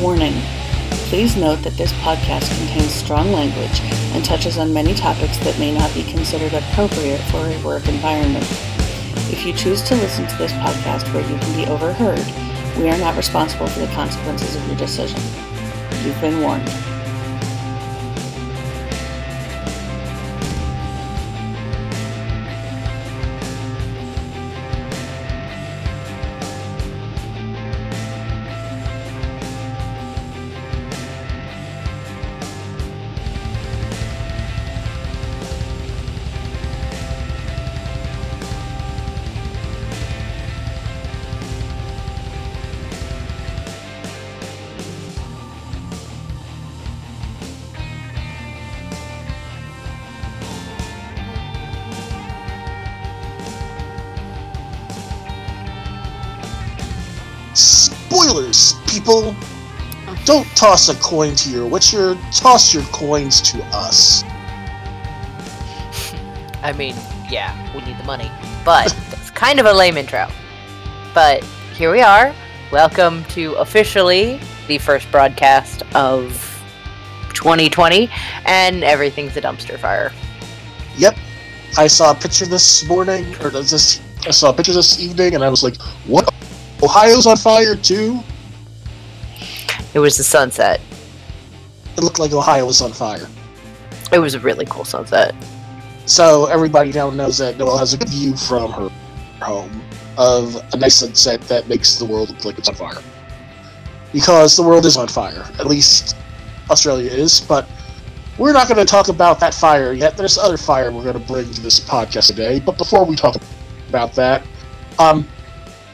Warning. Please note that this podcast contains strong language and touches on many topics that may not be considered appropriate for a work environment. If you choose to listen to this podcast where you can be overheard, we are not responsible for the consequences of your decision. You've been warned. Spoilers, people! Don't toss a coin to your Witcher, toss your coins to us. I mean, yeah, we need the money. But, it's kind of a lame intro. But, here we are. Welcome to, officially, the first broadcast of 2020, and everything's a dumpster fire. Yep. I saw a picture this evening, and I was like, what? Ohio's on fire, too? It was the sunset. It looked like Ohio was on fire. It was a really cool sunset. So everybody now knows that Noelle has a good view from her home of a nice sunset that makes the world look like it's on fire. Because the world is on fire. At least Australia is, but we're not going to talk about that fire yet. There's other fire we're going to bring to this podcast today, but before we talk about that,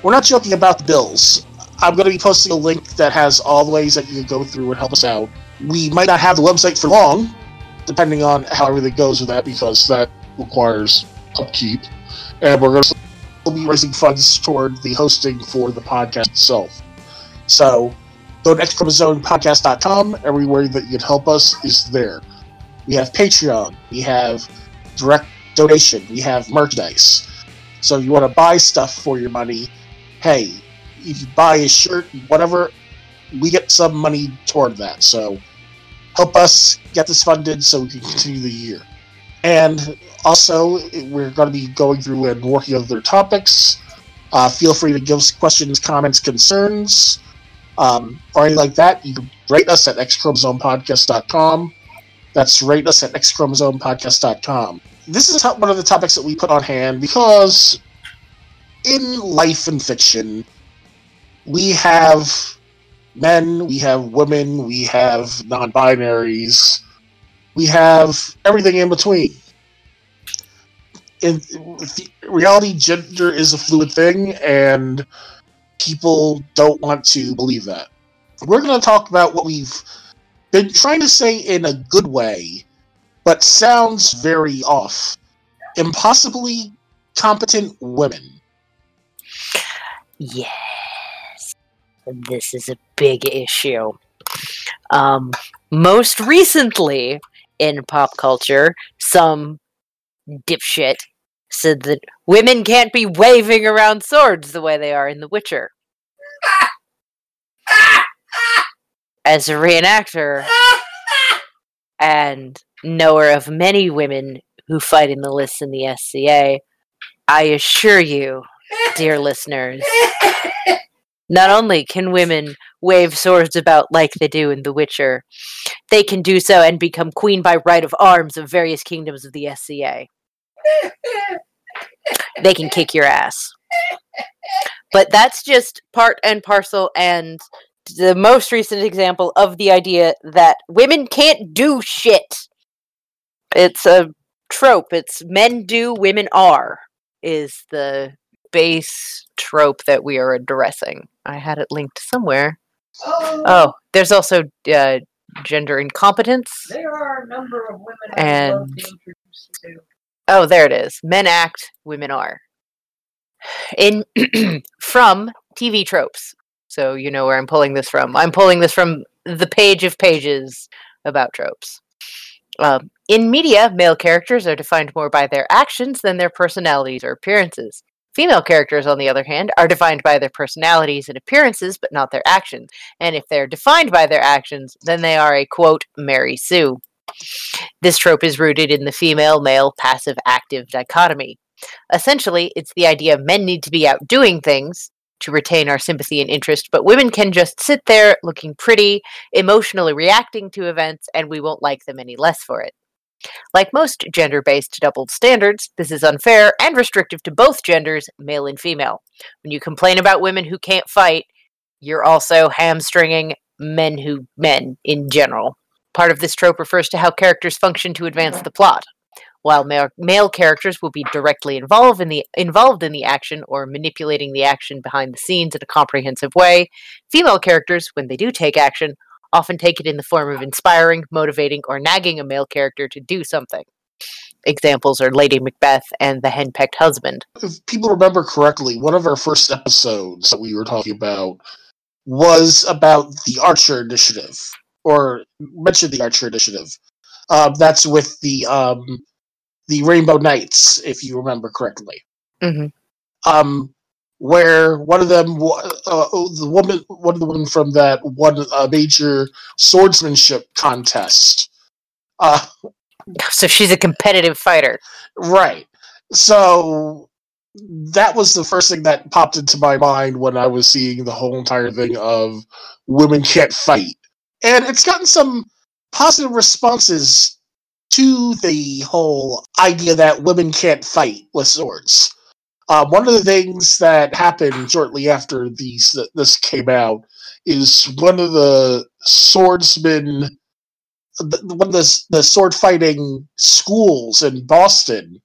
we're not joking about the bills. I'm going to be posting a link that has all the ways that you can go through and help us out. We might not have the website for long, depending on how everything goes with that, because that requires upkeep. And we're going to be raising funds toward the hosting for the podcast itself. So, go to xchromosomepodcast.com. Everywhere that you can help us is there. We have Patreon. We have direct donation. We have merchandise. So, you want to buy stuff for your money. Hey, if you buy a shirt, whatever, we get some money toward that. So help us get this funded so we can continue the year. And also, we're going to be going through and working on other topics. Feel free to give us questions, comments, concerns, or anything like that. You can rate us at xchromosomepodcast.com. That's rate us at xchromosomepodcast.com. This is one of the topics that we put on hand because in life and fiction, we have men, we have women, we have non-binaries, we have everything in between. In reality, gender is a fluid thing, and people don't want to believe that. We're going to talk about what we've been trying to say in a good way, but sounds very off. Impossibly competent women. Yes, this is a big issue. Most recently in pop culture, some dipshit said that women can't be waving around swords the way they are in The Witcher. As a reenactor and knower of many women who fight in the lists in the SCA, I assure you, dear listeners, not only can women wave swords about like they do in The Witcher, they can do so and become queen by right of arms of various kingdoms of the SCA. They can kick your ass. But that's just part and parcel and the most recent example of the idea that women can't do shit. It's a trope. It's men do, women are, is the base trope that we are addressing. I had it linked somewhere. Oh, there's also gender incompetence. There are a number of women I love being introduced to. Oh, there it is. Men act, women are. In from TV tropes. So you know where I'm pulling this from. I'm pulling this from the page of pages about tropes. In media, male characters are defined more by their actions than their personalities or appearances. Female characters, on the other hand, are defined by their personalities and appearances, but not their actions. And if they're defined by their actions, then they are a, quote, Mary Sue. This trope is rooted in the female-male passive-active dichotomy. Essentially, it's the idea men need to be out doing things to retain our sympathy and interest, but women can just sit there looking pretty, emotionally reacting to events, and we won't like them any less for it. Like most gender-based double standards, this is unfair and restrictive to both genders, male and female. When you complain about women who can't fight, you're also hamstringing men in general. Part of this trope refers to how characters function to advance the plot. While male characters will be directly involved in the action or manipulating the action behind the scenes in a comprehensive way, female characters, when they do take action, often take it in the form of inspiring, motivating, or nagging a male character to do something. Examples are Lady Macbeth and the Henpecked Husband. If people remember correctly, one of our first episodes that we were talking about was about the Archer Initiative, or mentioned the Archer Initiative. That's with the Rainbow Knights, if you remember correctly. Mm-hmm. Where one of them, one of the women from that one major swordsmanship contest. So she's a competitive fighter, right? So that was the first thing that popped into my mind when I was seeing the whole entire thing of women can't fight, and it's gotten some positive responses to the whole idea that women can't fight with swords. One of the things that happened shortly after this came out is one of the swordsmen, one of the sword fighting schools in Boston,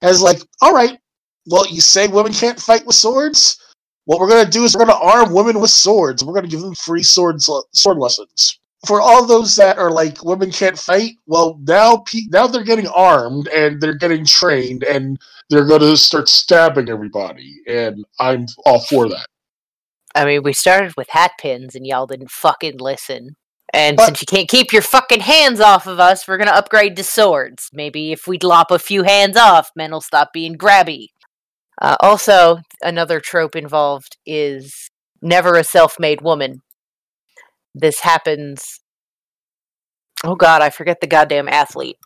has like, all right, well, you say women can't fight with swords? What we're going to do is we're going to arm women with swords. We're going to give them free sword lessons. For all those that are like, women can't fight, well, now they're getting armed, and they're getting trained, and they're going to start stabbing everybody, and I'm all for that. I mean, we started with hat pins, and y'all didn't fucking listen. And since you can't keep your fucking hands off of us, we're going to upgrade to swords. Maybe if we lop a few hands off, men will stop being grabby. Also, another trope involved is never a self-made woman. This happens. Oh God, I forget the goddamn athlete.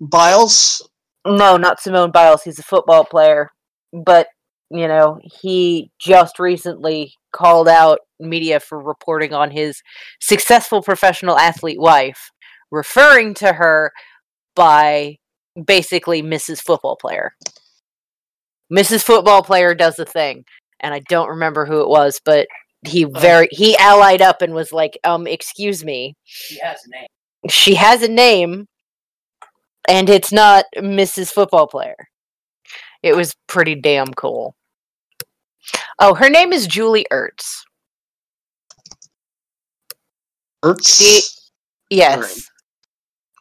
Biles? No, not Simone Biles. He's a football player, but he just recently called out media for reporting on his successful professional athlete wife, referring to her by basically Mrs. Football Player. Mrs. Football Player does a thing, and I don't remember who it was, but. He allied up and was like, excuse me. She has a name. She has a name, and it's not Mrs. Football Player. It was pretty damn cool. Oh, her name is Julie Ertz. Ertz? Yes.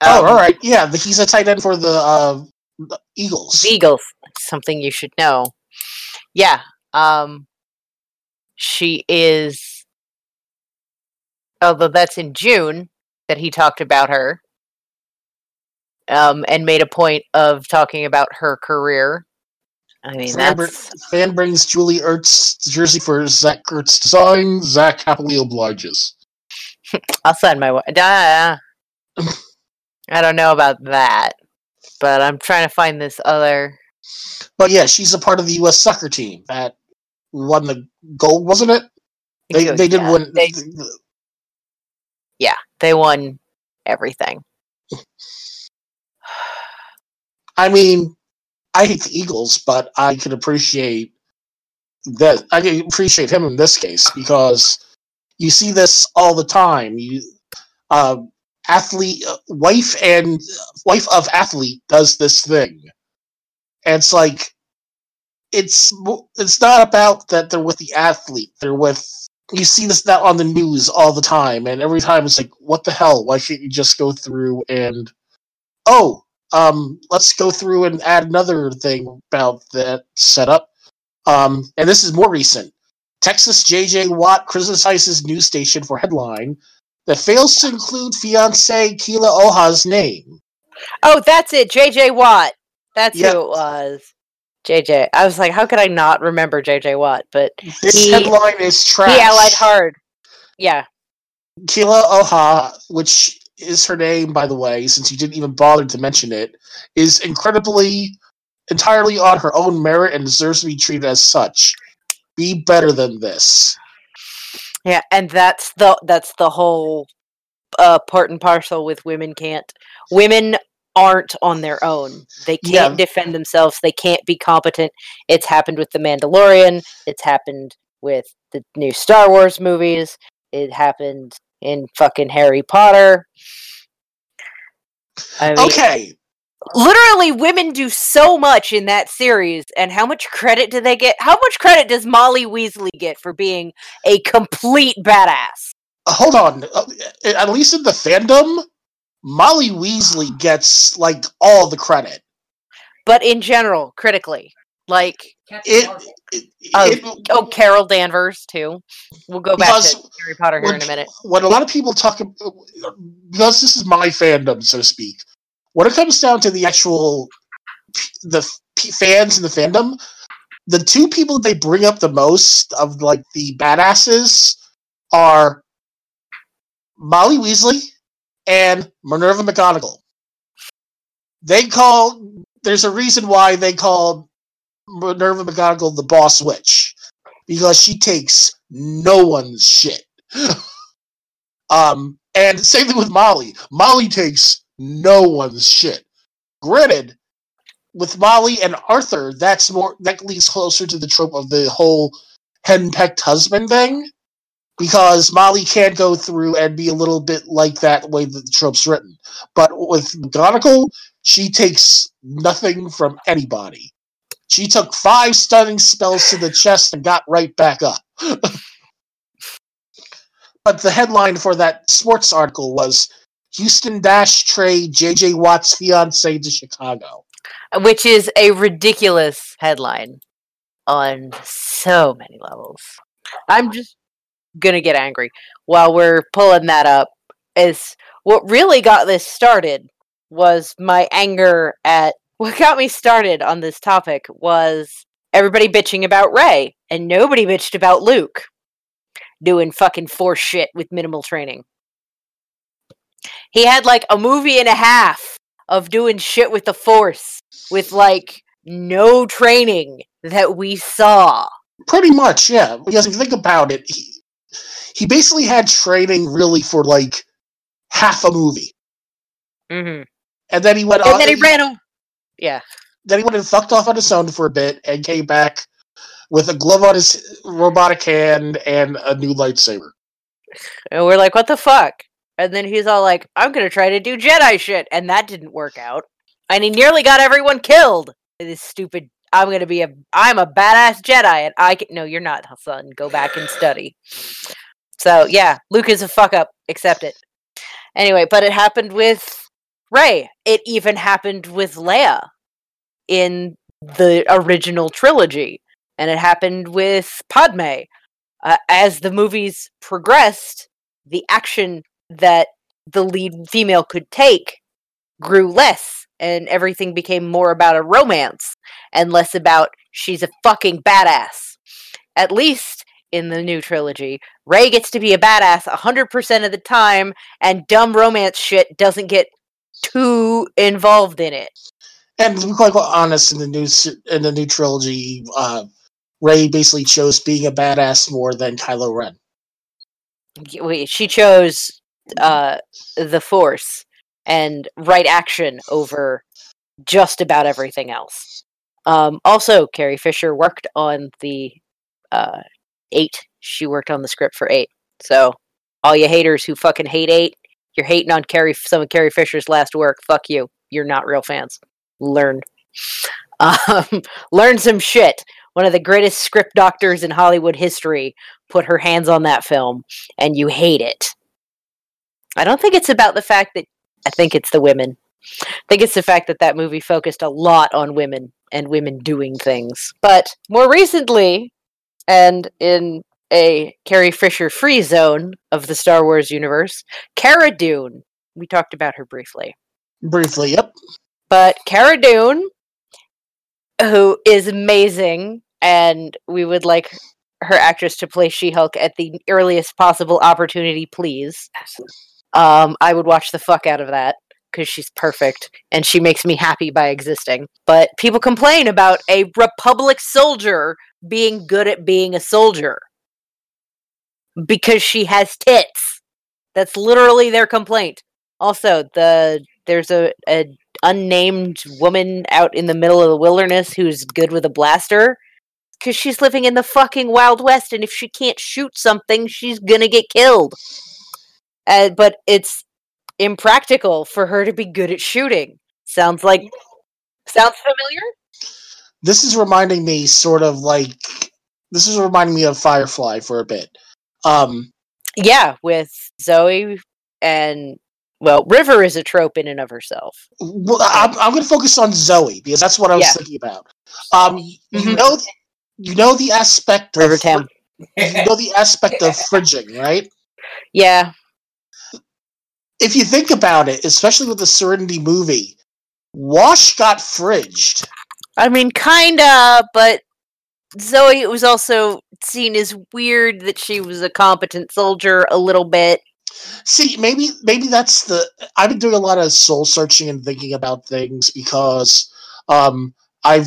All right. All right. Yeah, but he's a tight end for the Eagles. Eagles. Something you should know. Yeah. She is, although that's in June that he talked about her, and made a point of talking about her career. I mean, fan brings Julie Ertz jersey for Zach Ertz to sign. Zach happily obliges. I'll sign my wife. I don't know about that, but I'm trying to find this other. But yeah, she's a part of the U.S. soccer team that won the gold, wasn't it? They did win. They won everything. I mean, I hate the Eagles, but I can appreciate that. I can appreciate him in this case because you see this all the time. Wife of athlete does this thing, and it's like. It's not about that they're with the athlete. They're with... You see this now on the news all the time, and every time it's like, what the hell? Why can't you just go through and... let's go through and add another thing about that setup. And this is more recent. Texas J.J. Watt criticizes news station for headline that fails to include fiancé Keila Oha's name. Oh, that's it. J.J. Watt. That's who it was. J.J. I was like, how could I not remember J.J. Watt? But this headline is trash. He allied hard. Yeah. Keila Oha, which is her name, by the way, since you didn't even bother to mention it, is entirely on her own merit and deserves to be treated as such. Be better than this. Yeah, and that's the whole part and parcel with women aren't on their own. They can't defend themselves. They can't be competent. It's happened with The Mandalorian. It's happened with the new Star Wars movies. It happened in fucking Harry Potter. I mean, okay. Literally, women do so much in that series, and how much credit do they get? How much credit does Molly Weasley get for being a complete badass? Hold on. At least in the fandom, Molly Weasley gets, like, all the credit. But in general, critically. Like, Carol Danvers, too. We'll go back to Harry Potter here in a minute. When a lot of people talk about, because this is my fandom, so to speak, when it comes down to the actual fans in the fandom, the two people they bring up the most of, like, the badasses are Molly Weasley and Minerva McGonagall. There's a reason why they called Minerva McGonagall the boss witch, because she takes no one's shit. And same thing with Molly. Molly takes no one's shit. Granted, with Molly and Arthur, that leads closer to the trope of the whole henpecked husband thing, because Molly can go through and be a little bit like that way that the trope's written. But with McGonagall, she takes nothing from anybody. She took 5 stunning spells to the chest and got right back up. But the headline for that sports article was, Houston - trade J.J. Watt's fiancée to Chicago. Which is a ridiculous headline on so many levels. I'm just gonna get angry while we're pulling that up. Is what really got this started was my anger at what got me started on this topic was everybody bitching about Rey and nobody bitched about Luke doing fucking force shit with minimal training. He had like a movie and a half of doing shit with the force with like no training that we saw. Pretty much, yeah. Because if you think about it, he basically had training really for like half a movie. Mm-hmm. And then he went on. And then he ran over. Yeah. Then he went and fucked off on his own for a bit and came back with a glove on his robotic hand and a new lightsaber. And we're like, what the fuck? And then he's all like, I'm going to try to do Jedi shit. And that didn't work out. And he nearly got everyone killed. This stupid, I'm a badass Jedi. And no, you're not, son. Go back and study. So, yeah, Luke is a fuck up. Accept it. Anyway, but it happened with Rey. It even happened with Leia in the original trilogy, and it happened with Padme. As the movies progressed, the action that the lead female could take grew less, and everything became more about a romance and less about she's a fucking badass. At least in the new trilogy, Rey gets to be a badass 100% of the time, and dumb romance shit doesn't get too involved in it. And to be quite honest, in the new trilogy, Rey basically chose being a badass more than Kylo Ren. She chose the Force and right action over just about everything else. Also, Carrie Fisher worked on the 8. She worked on the script for 8. So, all you haters who fucking hate 8, you're hating on some of Carrie Fisher's last work. Fuck you. You're not real fans. Learn. Learn some shit. One of the greatest script doctors in Hollywood history put her hands on that film, and you hate it. I don't think it's about the fact that... I think it's the women. I think it's the fact that movie focused a lot on women and women doing things. But more recently, and in a Carrie Fisher free zone of the Star Wars universe, Cara Dune. We talked about her briefly. Briefly, yep. But Cara Dune who is amazing, and we would like her actress to play She-Hulk at the earliest possible opportunity, please. I would watch the fuck out of that, because she's perfect, and she makes me happy by existing. But people complain about a Republic soldier being good at being a soldier, because she has tits. That's literally their complaint. Also, there's a unnamed woman out in the middle of the wilderness who's good with a blaster, because she's living in the fucking Wild West, and if she can't shoot something, she's gonna get killed. But it's impractical for her to be good at shooting. Sounds familiar? This is reminding me of Firefly for a bit. Yeah, with Zoe and... Well, River is a trope in and of herself. Well, I'm going to focus on Zoe, because that's what I was thinking about. You know the aspect of Rivertown. You know the aspect of fridging, right? Yeah. If you think about it, especially with the Serenity movie, Wash got fridged. I mean, kinda, but Zoe, it was also seen as weird that she was a competent soldier a little bit. See, maybe that's the... I've been doing a lot of soul searching and thinking about things, because I'm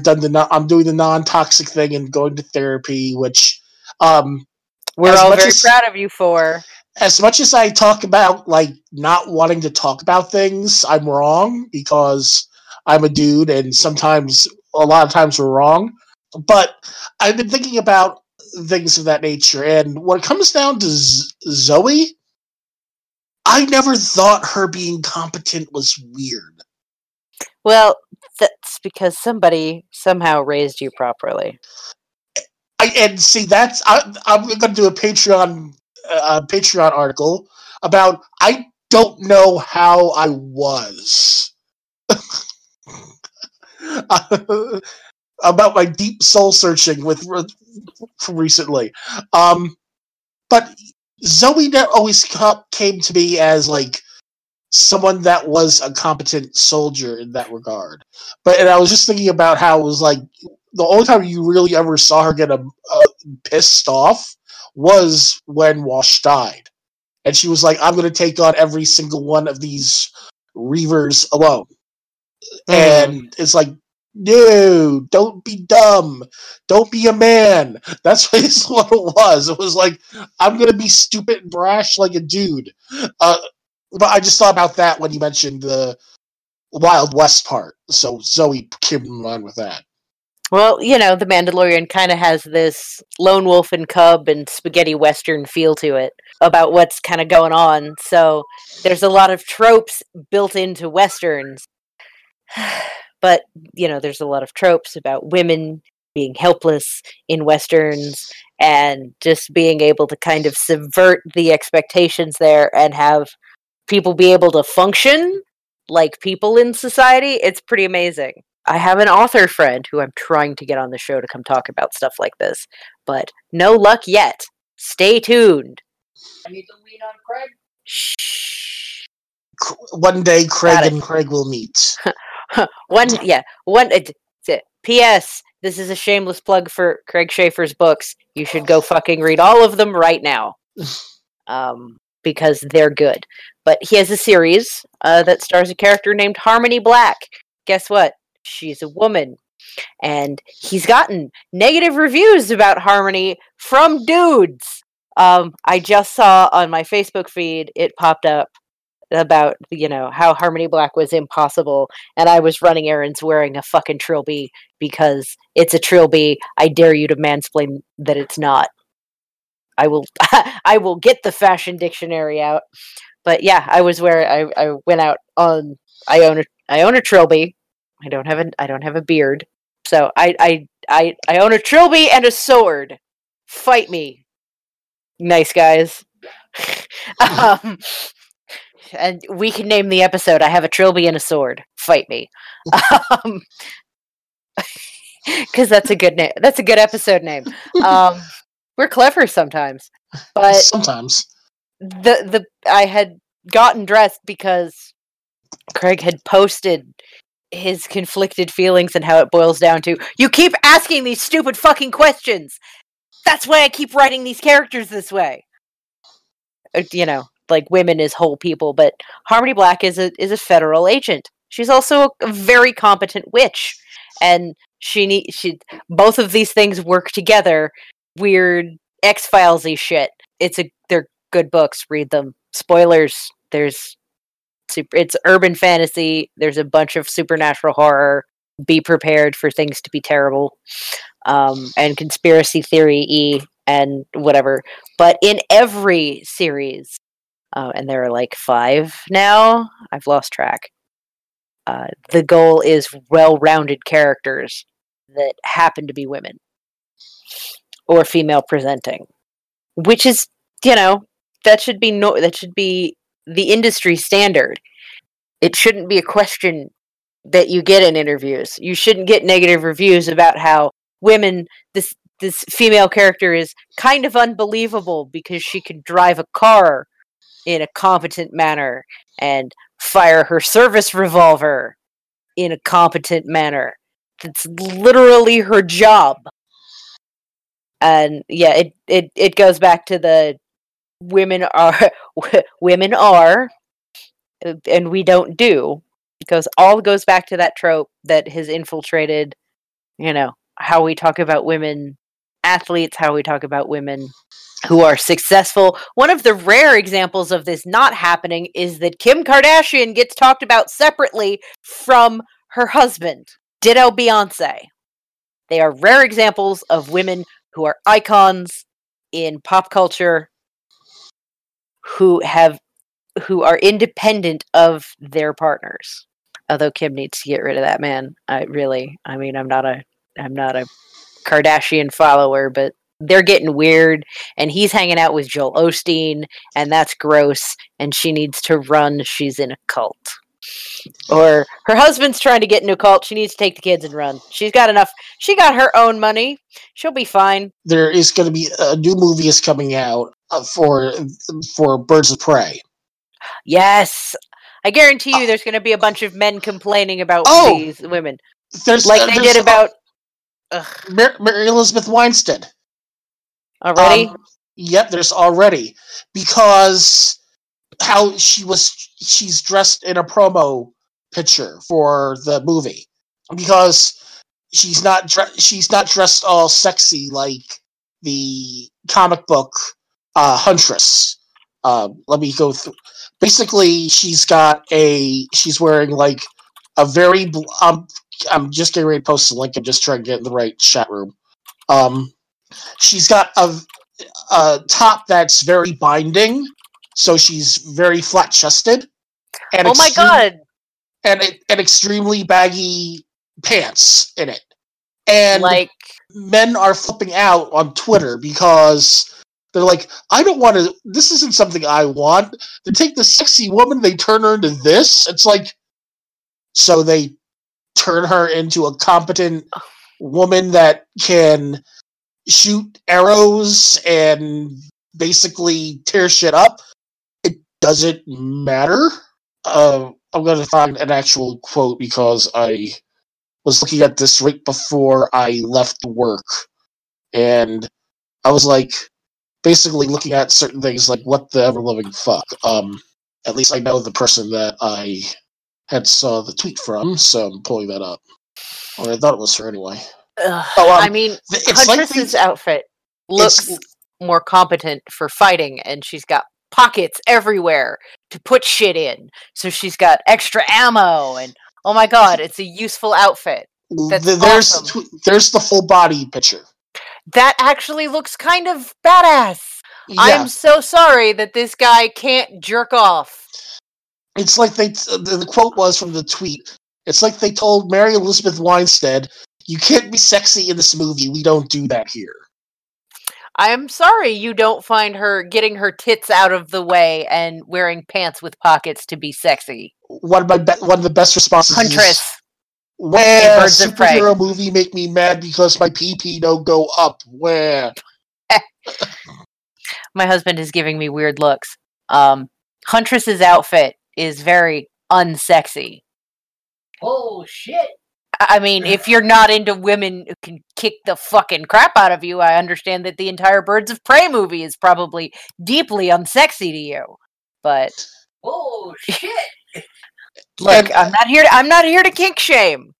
doing the non-toxic thing and going to therapy, which we're all very proud of you for. As much as I talk about not wanting to talk about things, I'm wrong, because I'm a dude, and a lot of times we're wrong. But I've been thinking about things of that nature, and when it comes down to Zoe, I never thought her being competent was weird. Well, that's because somebody somehow raised you properly. I'm going to do a Patreon article about I don't know how I was. About my deep soul searching recently. But Zoe always came to me as someone that was a competent soldier in that regard. But I was just thinking about how it was the only time you really ever saw her get pissed off was when Wash died. And she was like, I'm going to take on every single one of these Reavers alone. Mm-hmm. And it's no, don't be dumb. Don't be a man. That's what it was. It was I'm going to be stupid and brash like a dude. But I just thought about that when you mentioned the Wild West part. So Zoe came in line with that. Well, The Mandalorian kind of has this lone wolf and cub and spaghetti western feel to it about what's kind of going on. So there's a lot of tropes built into westerns. But, there's a lot of tropes about women being helpless in Westerns and just being able to kind of subvert the expectations there and have people be able to function like people in society. It's pretty amazing. I have an author friend who I'm trying to get on the show to come talk about stuff like this, but no luck yet. Stay tuned. I need to lean on Craig. Shh. One day Craig and Craig will meet. P.S. This is a shameless plug for Craig Schaefer's books. You should go fucking read all of them right now. Because they're good. But he has a series that stars a character named Harmony Black. Guess what? She's a woman. And he's gotten negative reviews about Harmony from dudes. I just saw on my Facebook feed, it popped up, about, how Harmony Black was impossible, and I was running errands wearing a fucking trilby, because it's a trilby. I dare you to mansplain that it's not. I will get the fashion dictionary out. But yeah, I went out on, I own a trilby. I don't have a beard. So I own a trilby and a sword. Fight me. Nice guys. And we can name the episode, I have a trilby and a sword. Fight me. Because that's a good name. That's a good episode name. We're clever sometimes. But sometimes. I had gotten dressed because Craig had posted his conflicted feelings and how it boils down to, you keep asking these stupid fucking questions! That's why I keep writing these characters this way! You know, like, women as whole people, but Harmony Black is a federal agent. She's also a very competent witch, and she both of these things work together. Weird X-Files-y shit. They're good books. Read them. Spoilers. It's urban fantasy. There's a bunch of supernatural horror. Be prepared for things to be terrible, and conspiracy theory-y and whatever. But in every series, and there are like 5 now. I've lost track. The goal is well-rounded characters that happen to be women or female-presenting, which is, you know, that should be the industry standard. It shouldn't be a question that you get in interviews. You shouldn't get negative reviews about how this female character is kind of unbelievable because she can drive a car in a competent manner and fire her service revolver in a competent manner. That's literally her job. And yeah, it goes back to the women are and we don't do. Because all goes back to that trope that has infiltrated, you know, how we talk about women athletes, how we talk about women who are successful. One of the rare examples of this not happening is that Kim Kardashian gets talked about separately from her husband. Ditto Beyonce. They are rare examples of women who are icons in pop culture who are independent of their partners. Although Kim needs to get rid of that man. I'm not a Kardashian follower, but they're getting weird, and he's hanging out with Joel Osteen, and that's gross, and she needs to run. She's in a cult. Or her husband's trying to get into a cult. She needs to take the kids and run. She's got enough. She got her own money. She'll be fine. There is going to be a new movie is coming out for Birds of Prey. Yes. I guarantee you there's going to be a bunch of men complaining about these women. Like they did about... Mary Elizabeth Winstead. Already? Yep, there's already. Because how she's dressed in a promo picture for the movie. Because she's not dressed all sexy like the comic book Huntress. Let me go through. Basically, she's wearing like a very. I'm just getting ready to post the link. I'm just trying to get in the right chat room. She's got a top that's very binding, so she's very flat chested. Oh my god! And extremely baggy pants in it. And like men are flipping out on Twitter because. They're like, I don't want to, this isn't something I want. They take the sexy woman, they turn her into this. It's like, so they turn her into a competent woman that can shoot arrows and basically tear shit up. It doesn't matter. I'm going to find an actual quote because I was looking at this right before I left work. And I was like, basically looking at certain things like what the ever-loving fuck. At least I know the person that I had saw the tweet from, so I'm pulling that up. Or I thought it was her anyway. Huntress's outfit looks more competent for fighting, and she's got pockets everywhere to put shit in. So she's got extra ammo, and oh my god, it's a useful outfit. There's awesome. There's the full body picture. That actually looks kind of badass. Yeah. I'm so sorry that this guy can't jerk off. It's like the quote was from the tweet. It's like they told Mary Elizabeth Winstead, you can't be sexy in this movie. We don't do that here. I'm sorry you don't find her getting her tits out of the way and wearing pants with pockets to be sexy. One of the best responses Huntress. Where Birds of Prey superhero movie make me mad because my PP don't go up. Where my husband is giving me weird looks. Huntress's outfit is very unsexy. Bullshit. I mean, if you're not into women who can kick the fucking crap out of you, I understand that the entire Birds of Prey movie is probably deeply unsexy to you. But bullshit. Look, I'm not here to kink shame.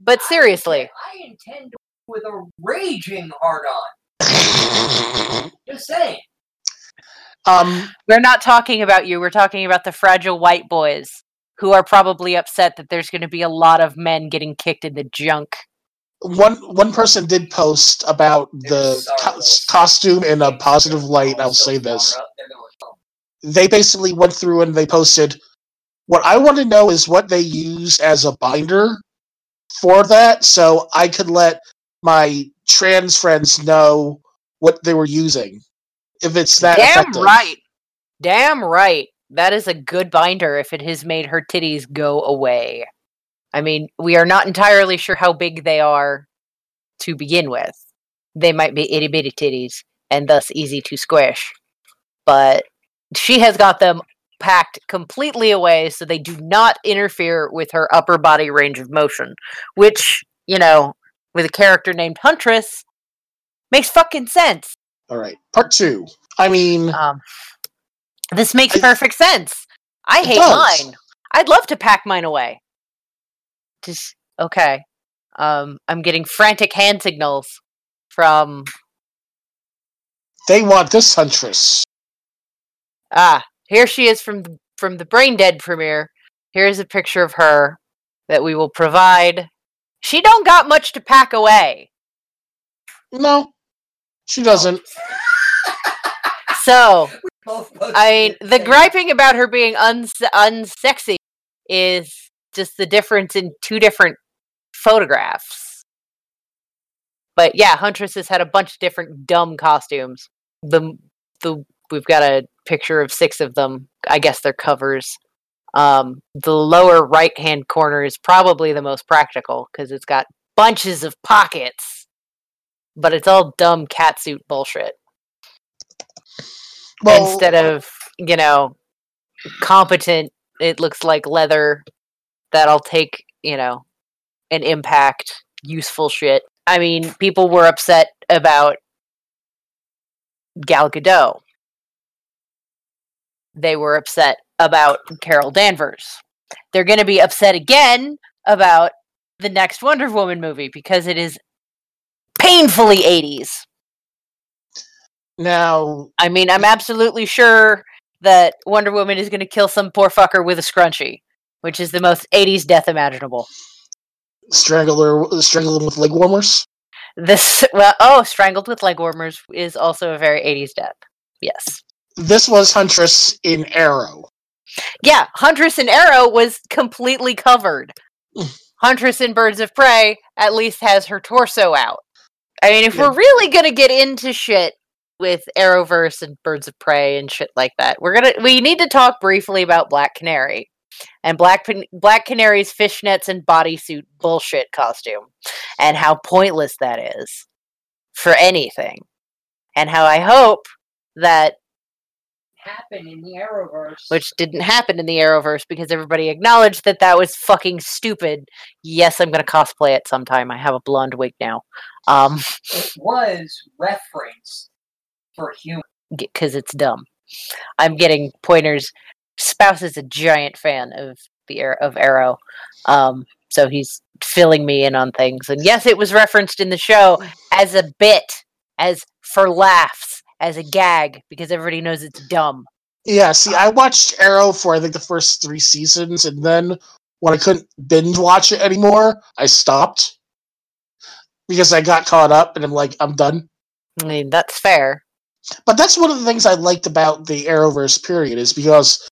But seriously, I intend to with a raging hard on. Just saying. We're not talking about you. We're talking about the fragile white boys who are probably upset that there's going to be a lot of men getting kicked in the junk. One person did post about the costume in a positive light. I'll say this. They basically went through and they posted, what I want to know is what they use as a binder for that, so I could let my trans friends know what they were using. If it's that effective. Damn right. Damn right. That is a good binder if it has made her titties go away. I mean, we are not entirely sure how big they are to begin with. They might be itty-bitty titties and thus easy to squish. But she has got them packed completely away so they do not interfere with her upper body range of motion. Which, you know, with a character named Huntress, makes fucking sense. Alright, part two. I mean... this makes perfect sense. I hate mine. I'd love to pack mine away. Just, okay. I'm getting frantic hand signals from... They want this Huntress. Ah, here she is from the Brain Dead premiere. Here's a picture of her that we will provide. She don't got much to pack away. No, she doesn't. So... I mean, the griping about her being unsexy is just the difference in two different photographs. But yeah, Huntress has had a bunch of different dumb costumes. We've got a picture of 6 of them. I guess they're covers. The lower right-hand corner is probably the most practical because it's got bunches of pockets. But it's all dumb catsuit bullshit. Well, instead of, you know, competent, it looks like leather that'll take, you know, an impact, useful shit. I mean, people were upset about Gal Gadot. They were upset about Carol Danvers. They're going to be upset again about the next Wonder Woman movie because it is painfully 80s. Now, I mean, I'm absolutely sure that Wonder Woman is going to kill some poor fucker with a scrunchie, which is the most 80s death imaginable. Strangled with leg warmers? Strangled with leg warmers is also a very 80s death. Yes. This was Huntress in Arrow. Yeah, Huntress in Arrow was completely covered. Huntress in Birds of Prey at least has her torso out. I mean, if we're really going to get into shit with Arrowverse and Birds of Prey and shit like that, we need to talk briefly about Black Canary and Black Canary's fishnets and bodysuit bullshit costume and how pointless that is for anything and how I hope that happened in the Arrowverse, which didn't happen in the Arrowverse because everybody acknowledged that was fucking stupid. Yes, I'm going to cosplay it sometime. I have a blonde wig now. It was referenced. For human. Because it's dumb. I'm getting pointers. Spouse is a giant fan of Arrow. So he's filling me in on things. And yes, it was referenced in the show as a bit, as for laughs, as a gag, because everybody knows it's dumb. Yeah, see, I watched Arrow for, I think, the first 3 seasons, and then when I couldn't binge watch it anymore, I stopped. Because I got caught up, and I'm like, I'm done. I mean, that's fair. But that's one of the things I liked about the Arrowverse period, is because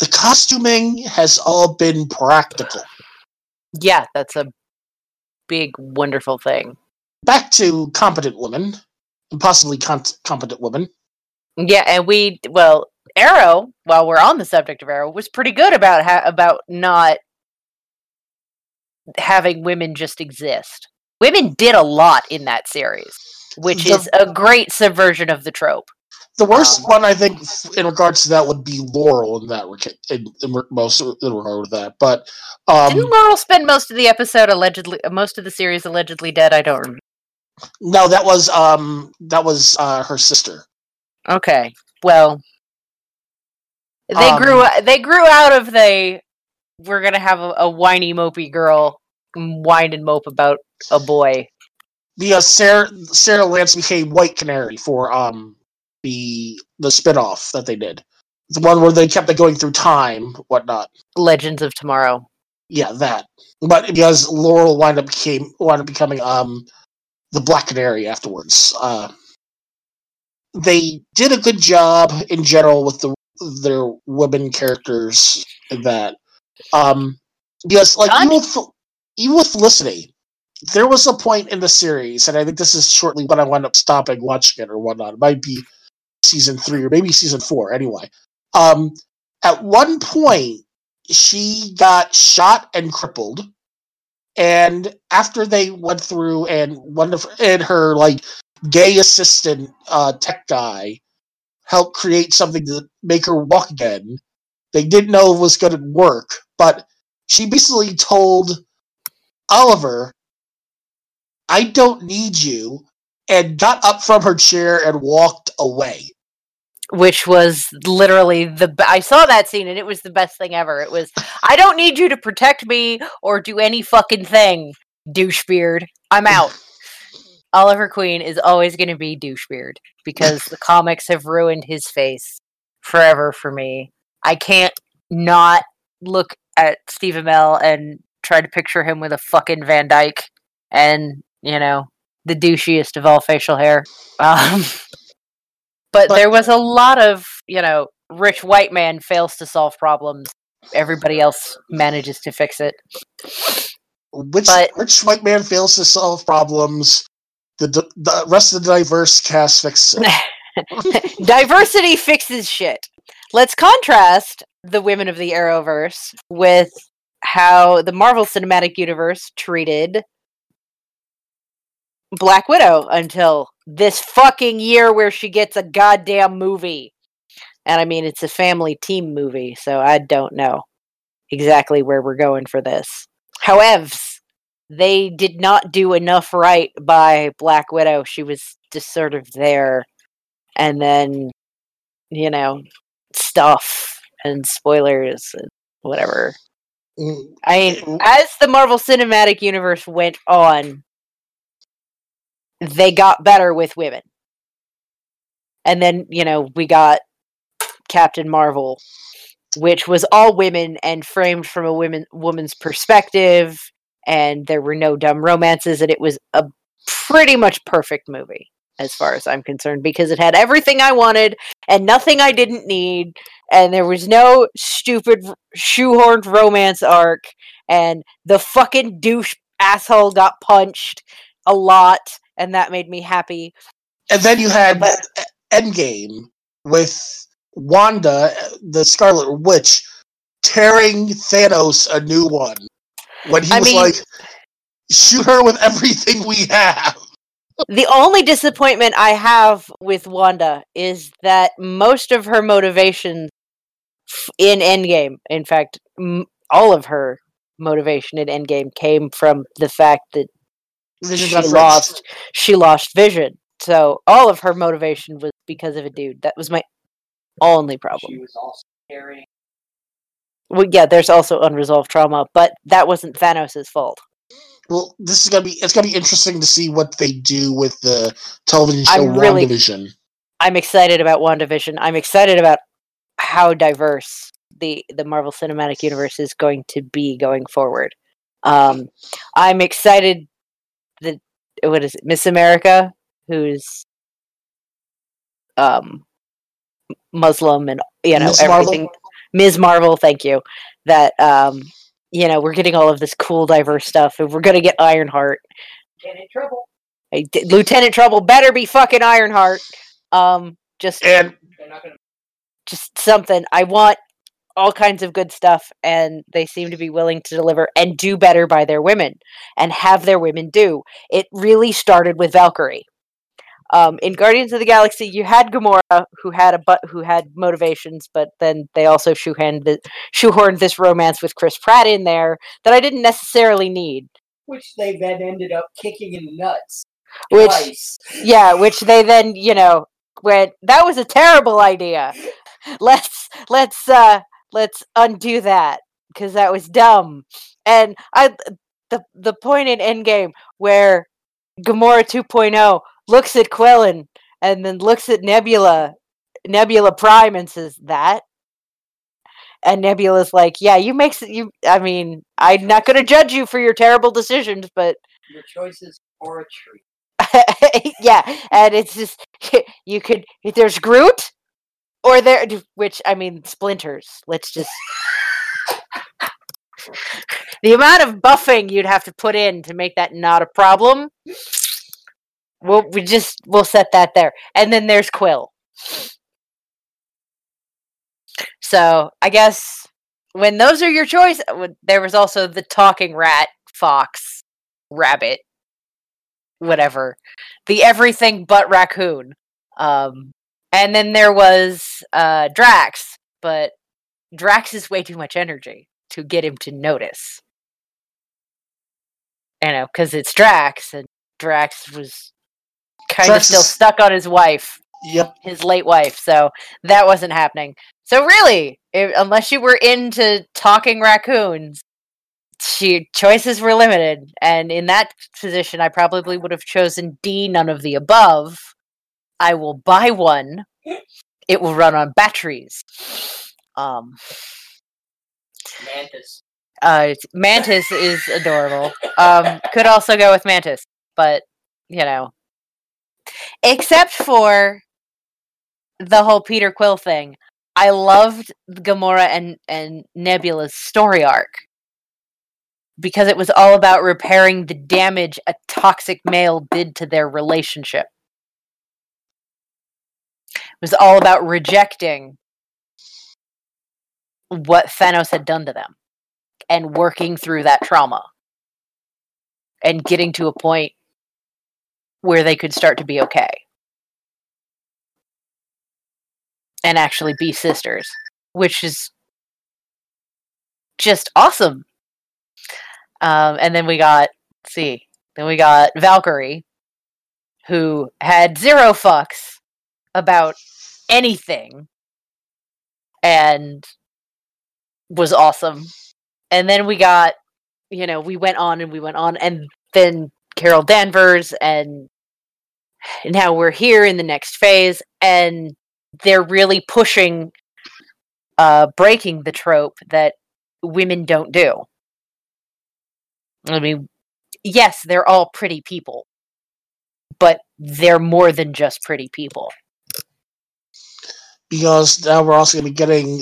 the costuming has all been practical. Yeah, that's a big, wonderful thing. Back to competent women, and possibly competent women. Yeah, and Arrow, while we're on the subject of Arrow, was pretty good about not having women just exist. Women did a lot in that series. Which is a great subversion of the trope. The worst one, I think, in regards to that would be Laurel. In that in regard with that, but didn't Laurel spend most of the episode allegedly, most of the series allegedly dead? I don't remember. No, that was her sister. Okay, well, they grew out of we're gonna have a whiny, mopey girl whine and mope about a boy. The Sarah Lance became White Canary for the spinoff that they did, the one where they kept it going through time, whatnot. Legends of Tomorrow. Yeah, that. But because Laurel wound up becoming the Black Canary afterwards. They did a good job in general with their women characters in that. Because like even with Felicity, there was a point in the series, and I think this is shortly when I wound up stopping watching it or whatnot. It might be season 3 or maybe season 4. Anyway, at one point she got shot and crippled, and after they went through and her like gay assistant tech guy helped create something to make her walk again. They didn't know it was going to work, but she basically told Oliver, "I don't need you," and got up from her chair and walked away. Which was literally I saw that scene and it was the best thing ever. It was, "I don't need you to protect me or do any fucking thing, douchebeard. I'm out." Oliver Queen is always going to be douchebeard because the comics have ruined his face forever for me. I can't not look at Steve Amell and try to picture him with a fucking Van Dyke and, you know, the douchiest of all facial hair. But there was a lot of, you know, rich white man fails to solve problems. Everybody else manages to fix it. Rich white man fails to solve problems. The rest of the diverse cast fixes it. Diversity fixes shit. Let's contrast the women of the Arrowverse with how the Marvel Cinematic Universe treated Black Widow until this fucking year where she gets a goddamn movie. And I mean, it's a family team movie, so I don't know exactly where we're going for this. However, they did not do enough right by Black Widow. She was just sort of there. And then, you know, stuff and spoilers and whatever. I mean, as the Marvel Cinematic Universe went on, they got better with women. And then, you know, we got Captain Marvel, which was all women and framed from a woman's perspective, and there were no dumb romances, and it was a pretty much perfect movie, as far as I'm concerned, because it had everything I wanted and nothing I didn't need, and there was no stupid shoehorned romance arc, and the fucking douche asshole got punched a lot, and that made me happy. And then you had Endgame with Wanda, the Scarlet Witch, tearing Thanos a new one when he was like, "Shoot her with everything we have." The only disappointment I have with Wanda is that most of her motivations in Endgame, in fact, all of her motivation in Endgame came from the fact that she lost Vision. So all of her motivation was because of a dude. That was my only problem. She was also carrying... Well, yeah, there's also unresolved trauma, but that wasn't Thanos' fault. Well, it's gonna be interesting to see what they do with the television show WandaVision. I'm excited about WandaVision. I'm excited about how diverse the Marvel Cinematic Universe is going to be going forward. I'm excited that Miss America, who's Muslim and everything. Ms. Marvel, thank you. That you know, we're getting all of this cool, diverse stuff, and we're going to get Ironheart. Lieutenant Trouble. Lieutenant Trouble better be fucking Ironheart. Just something. I want all kinds of good stuff, and they seem to be willing to deliver and do better by their women, and have their women do. It really started with Valkyrie. In Guardians of the Galaxy, you had Gamora, who had motivations, but then they also shoehorned this romance with Chris Pratt in there that I didn't necessarily need. Which they then ended up kicking in the nuts. Which they then, went, that was a terrible idea. Let's undo that, because that was dumb. And the point in Endgame where Gamora 2.0 looks at Quillen and then looks at Nebula Prime and says that. And Nebula's like, yeah, I'm not going to judge you for your terrible decisions, but your choices are a treat. Yeah. And it's just, there's Groot or Splinters. The amount of buffing you'd have to put in to make that not a problem. We'll set that there. And then there's Quill. So I guess when those are your choice, there was also the talking rat, fox, rabbit, whatever, the everything but raccoon. And then there was Drax, but Drax is way too much energy to get him to notice. Because it's Drax, and Drax was kind of still stuck on his wife. Yep. His late wife, so that wasn't happening. So really, unless you were into talking raccoons, choices were limited. And in that position, I probably would have chosen D, none of the above. I will buy one. It will run on batteries. Mantis. Mantis is adorable. Could also go with Mantis, but, Except for the whole Peter Quill thing, I loved Gamora and Nebula's story arc because it was all about repairing the damage a toxic male did to their relationship. It was all about rejecting what Thanos had done to them and working through that trauma and getting to a point where they could start to be okay. And actually be sisters. Which is just awesome. And then we got... Then we got Valkyrie, who had zero fucks about anything. And was awesome. And then we got... We went on. And then Carol Danvers and... Now we're here in the next phase, and they're really pushing, breaking the trope that women don't do. I mean, yes, they're all pretty people, but they're more than just pretty people. Because now we're also going to be getting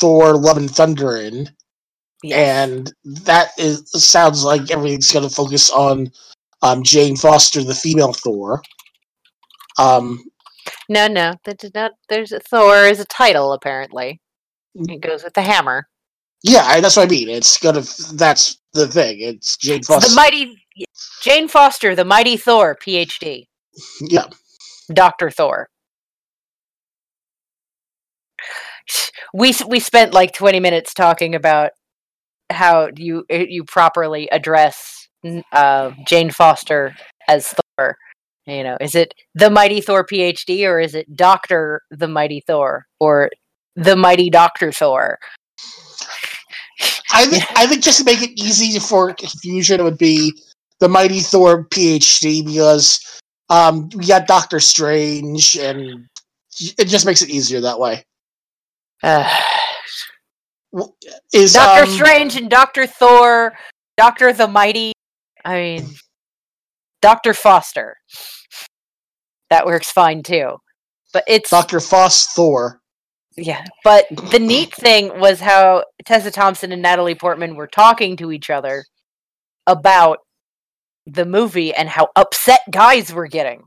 Thor, Love and Thunder in, yes. And that sounds like everything's going to focus on Jane Foster, the female Thor. No, that did not. There's Thor is a title apparently. It goes with the hammer. Yeah, that's what I mean. That's the thing. It's Jane Foster, the mighty Thor, PhD. Yeah, Dr. Thor. We spent like 20 minutes talking about how you properly address Jane Foster as Thor. Is it the mighty Thor PhD, or is it Doctor the Mighty Thor, or the mighty Doctor Thor? I think just to make it easy for confusion, it would be the mighty Thor PhD, because we got Doctor Strange, and it just makes it easier that way. Is Doctor Strange and Doctor Thor, Doctor the Mighty? Dr. Foster. That works fine, too. But it's... Dr. Foss Thor. Yeah, but the neat thing was how Tessa Thompson and Natalie Portman were talking to each other about the movie and how upset guys were getting.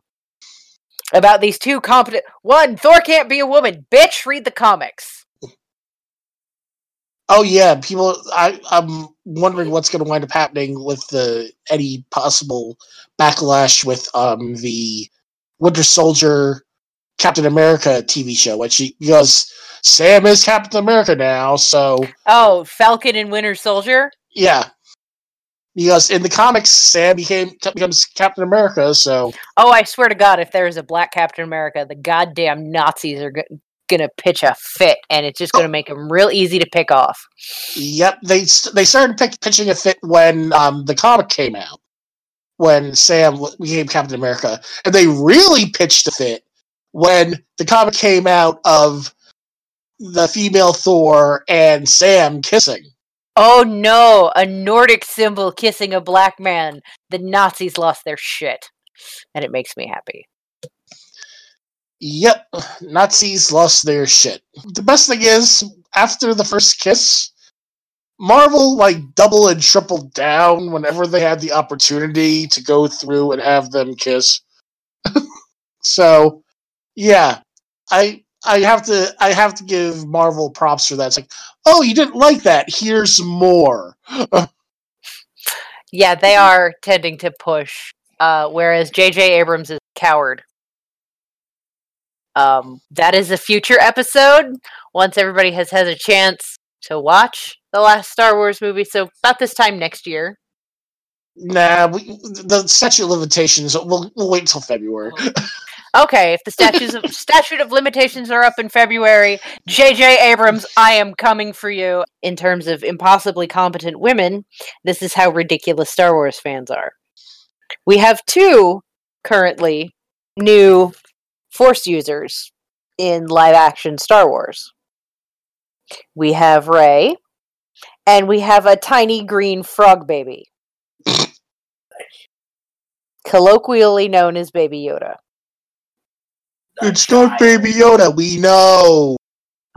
About these two competent... One, Thor can't be a woman. Bitch, read the comics. Oh, yeah. People... I'm wondering what's going to wind up happening with any possible backlash with the Winter Soldier, Captain America TV show, when she goes, Sam is Captain America now, so... Oh, Falcon and Winter Soldier? Yeah. Because in the comics, Sam becomes Captain America, so... Oh, I swear to God, if there is a black Captain America, the goddamn Nazis are gonna pitch a fit, and it's just gonna make them real easy to pick off. Yep, they started pitching a fit when the comic came out, when Sam became Captain America, and they really pitched a fit when the comic came out of the female Thor and Sam kissing. Oh no, a Nordic symbol kissing a black man. The Nazis lost their shit. And it makes me happy. Yep, Nazis lost their shit. The best thing is, after the first kiss, Marvel, like, double and triple down whenever they had the opportunity to go through and have them kiss. So, yeah, I have to give Marvel props for that. It's like, oh, you didn't like that. Here's more. Yeah, they are tending to push, whereas J.J. Abrams is a coward. That is a future episode, once everybody has a chance to watch the last Star Wars movie, so about this time next year. Nah, the statute of limitations, we'll wait until February. Okay, if the statute of limitations are up in February, J.J. Abrams, I am coming for you. In terms of impossibly competent women, this is how ridiculous Star Wars fans are. We have two, currently, new Force users in live-action Star Wars. We have Rey, and we have a tiny green frog baby. Colloquially known as Baby Yoda. It's not Baby Yoda, we know.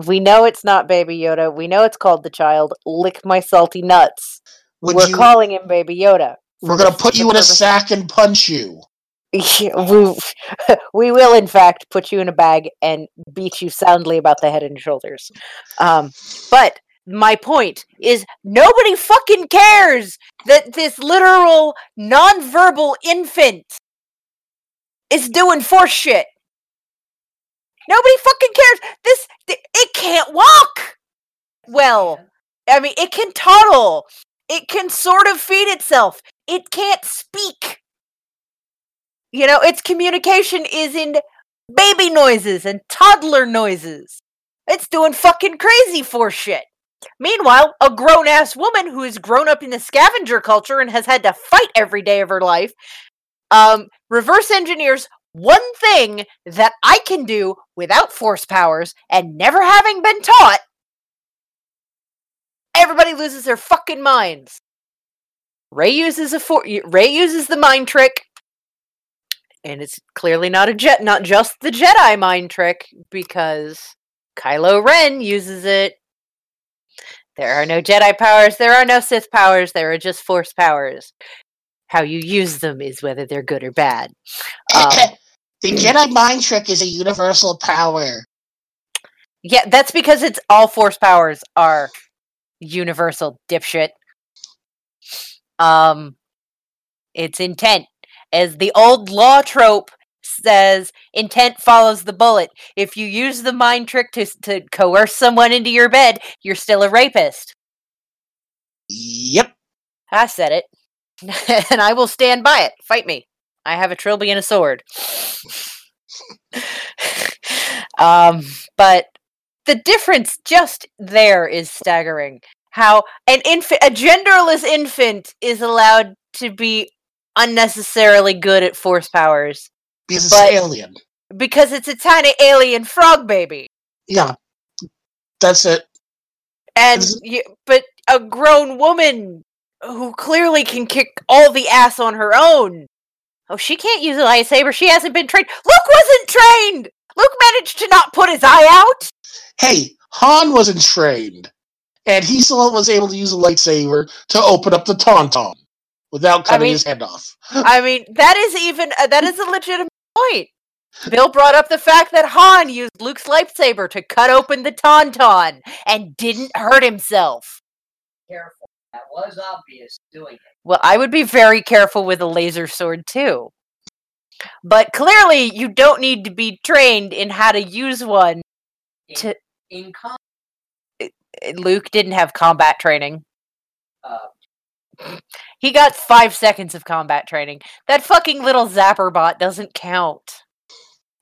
We know it's not Baby Yoda. We know it's called the child. Lick my salty nuts. We're calling him Baby Yoda. We're going to put you in a sack and punch you. We will, in fact, put you in a bag and beat you soundly about the head and shoulders. But my point is nobody fucking cares that this literal nonverbal infant is doing force shit. Nobody fucking cares. It can't walk. Well, I mean, it can toddle. It can sort of feed itself. It can't speak. You know, its communication is in baby noises and toddler noises. It's doing fucking crazy force shit. Meanwhile, a grown-ass woman who has grown up in the scavenger culture and has had to fight every day of her life, reverse engineers one thing that I can do without force powers and never having been taught. Everybody loses their fucking minds. Rey uses the mind trick, and it's clearly not just the Jedi mind trick, because Kylo Ren uses it. There are no Jedi powers, there are no Sith powers, there are just force powers. How you use them is whether they're good or bad. The Jedi mind trick is a universal power. Yeah, that's because it's all force powers are universal, dipshit. It's intent. As the old law trope says, intent follows the bullet. If you use the mind trick to coerce someone into your bed, you're still a rapist. Yep. I said it. And I will stand by it. Fight me. I have a trilby and a sword. But the difference just there is staggering. How a genderless infant is allowed to be unnecessarily good at force powers. Because it's an alien. Because it's a tiny alien frog baby. Yeah. That's it. But a grown woman who clearly can kick all the ass on her own. Oh, she can't use a lightsaber. She hasn't been trained. Luke wasn't trained! Luke managed to not put his eye out! Hey, Han wasn't trained. And he still was able to use a lightsaber to open up the Tauntaun without cutting his head off. I mean, that is a legitimate point. Bill brought up the fact that Han used Luke's lightsaber to cut open the Tauntaun and didn't hurt himself. Careful. That was obvious doing it. Well, I would be very careful with a laser sword, too. But clearly, you don't need to be trained in how to use one to... In combat. Luke didn't have combat training. He got 5 seconds of combat training. That fucking little zapper bot doesn't count.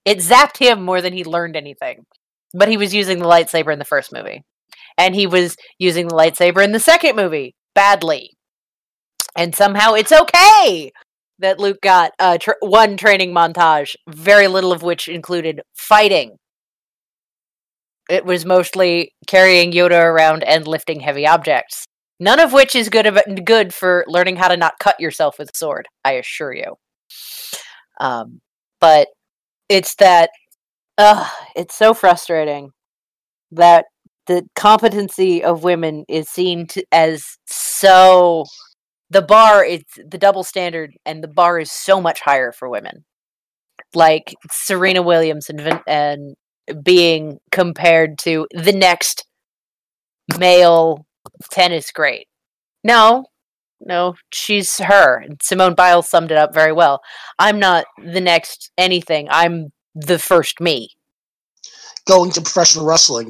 It zapped him more than he learned anything. But he was using the lightsaber in the first movie. And he was using the lightsaber in the second movie. Badly. And somehow it's okay that Luke got one training montage, very little of which included fighting. It was mostly carrying Yoda around and lifting heavy objects. None of which is good for learning how to not cut yourself with a sword, I assure you. But it's that... it's so frustrating that the competency of women is seen as so... The bar is the double standard, and the bar is so much higher for women. Like Serena Williams and being compared to the next male tennis great. No, she's her. Simone Biles summed it up very well. I'm not the next anything. I'm the first me. Going to professional wrestling,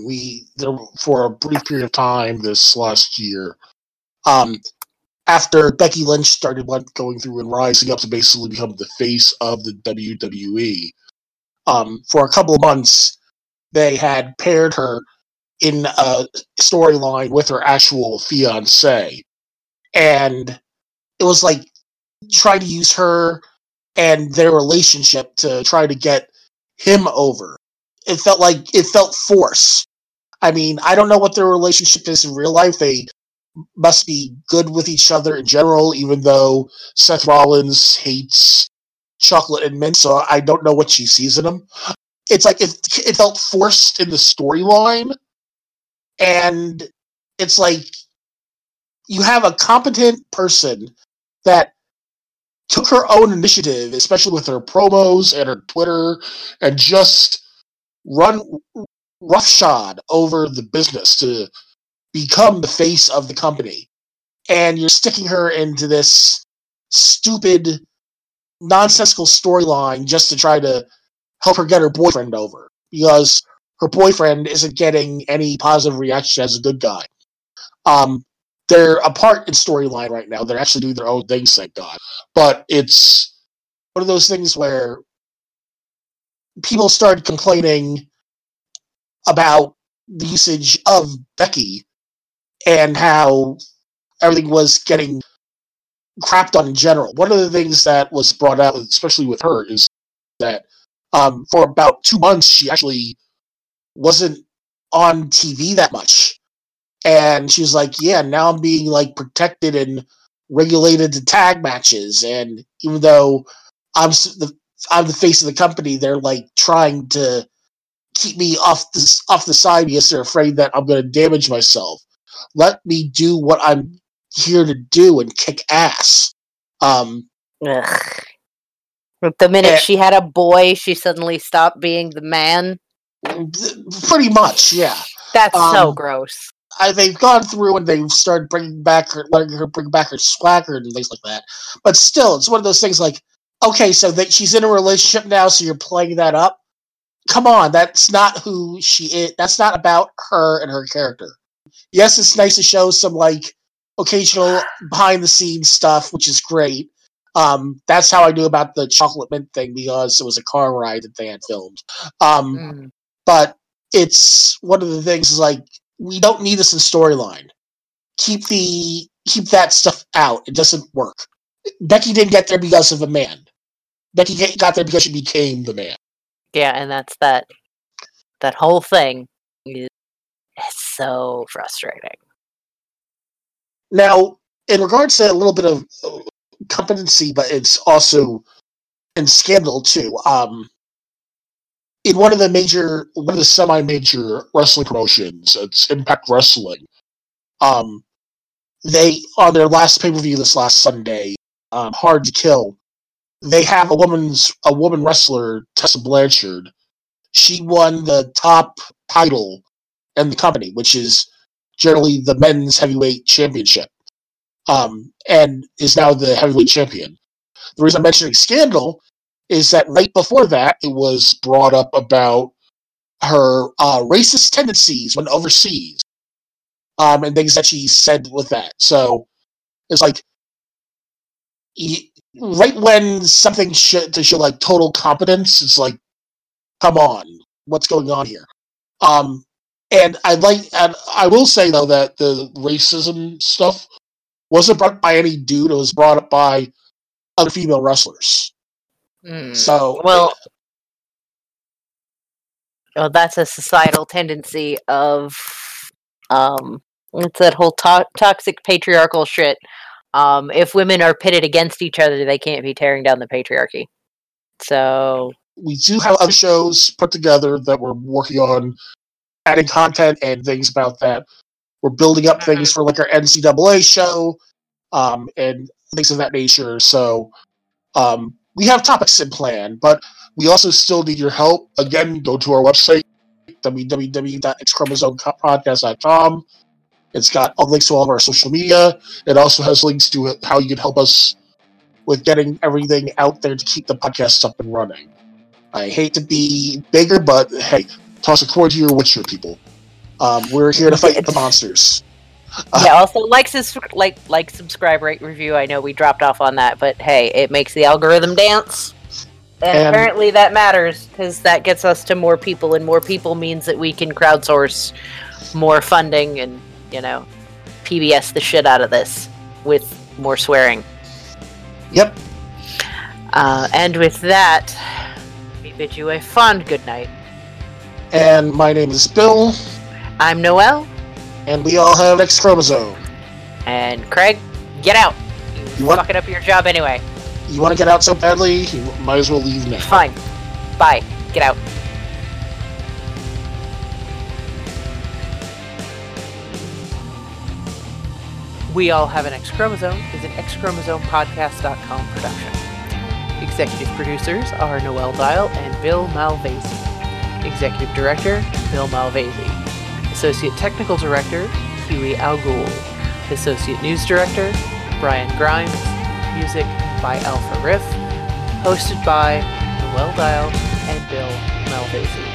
for a brief period of time this last year, after Becky Lynch started going through and rising up to basically become the face of the WWE, for a couple of months, they had paired her in a storyline with her actual fiancé. And it was like, try to use her and their relationship to try to get him over. It felt forced. I mean, I don't know what their relationship is in real life. They must be good with each other in general, even though Seth Rollins hates chocolate and mint, so I don't know what she sees in him. It's like it felt forced in the storyline, and it's like you have a competent person that took her own initiative, especially with her promos and her Twitter, and just run roughshod over the business to become the face of the company, and you're sticking her into this stupid, nonsensical storyline just to try to help her get her boyfriend over, because her boyfriend isn't getting any positive reaction as a good guy. They're apart in storyline right now. They're actually doing their own things, thank God. But it's one of those things where people started complaining about the usage of Becky and how everything was getting crapped on in general. One of the things that was brought out, especially with her, is that for about 2 months, she actually wasn't on TV that much. And she was like, yeah, now I'm being protected and regulated to tag matches. And even though I'm the face of the company, they're trying to keep me off the side because they're afraid that I'm going to damage myself. Let me do what I'm here to do and kick ass. But the minute she had a boy, she suddenly stopped being the man? Pretty much, yeah. That's so gross. They've gone through and they've started letting her bring back her swagger and things like that. But still, it's one of those things okay, so that she's in a relationship now, so you're playing that up? Come on, that's not who she is. That's not about her and her character. Yes, it's nice to show some occasional behind-the-scenes stuff, which is great. That's how I knew about the chocolate mint thing, because it was a car ride that they had filmed. But it's one of the things is we don't need this in storyline. Keep that stuff out. It doesn't work. Becky didn't get there because of a man. Becky got there because she became the man. Yeah, and that's that. That whole thing is so frustrating. Now, in regards to a little bit of competency, but it's also in scandal too. In one of the semi-major wrestling promotions, it's Impact Wrestling. They on their last pay-per-view this last Sunday, Hard to Kill. They have a woman wrestler, Tessa Blanchard. She won the top title in the company, which is generally the men's heavyweight championship, and is now the heavyweight champion. The reason I'm mentioning scandal is that right before that, it was brought up about her racist tendencies when overseas, and things that she said with that. So it's like, right when something to show like total competence, it's like, come on, what's going on here? And I will say though that the racism stuff wasn't brought up by any dude. It was brought up by other female wrestlers. Mm. So well, that's a societal tendency of it's that whole toxic patriarchal shit. If women are pitted against each other, they can't be tearing down the patriarchy. So we do have other shows put together that we're working on, adding content and things about that. We're building up things for like our NCAA show, and things of that nature. So we have topics in plan, but we also still need your help. Again, go to our website, www.xchromosomepodcast.com. It's got links to all of our social media. It also has links to how you can help us with getting everything out there to keep the podcast up and running. I hate to be bigger, but hey, toss a cord to your Witcher, people. We're here to fight the monsters. Yeah. Also, like, subscribe, rate, review. I know we dropped off on that, but hey, it makes the algorithm dance, and apparently that matters because that gets us to more people, and more people means that we can crowdsource more funding and, you know, PBS the shit out of this with more swearing. Yep. And with that, we bid you a fond good night. And my name is Bill. I'm Noel. And we all have X chromosome. And Craig, get out. You're fucking up your job anyway. You want to get out so badly, you might as well leave now. Fine. Bye. Get out. We All Have an X Chromosome is an xchromosomepodcast.com production. Executive producers are Noel Dial and Bill Malvasi. Executive Director, Bill Malvasi. Associate Technical Director, Huey Al Ghul. Associate News Director, Brian Grimes. Music by Alpha Riff. Hosted by Noel Dial and Bill Malvasi.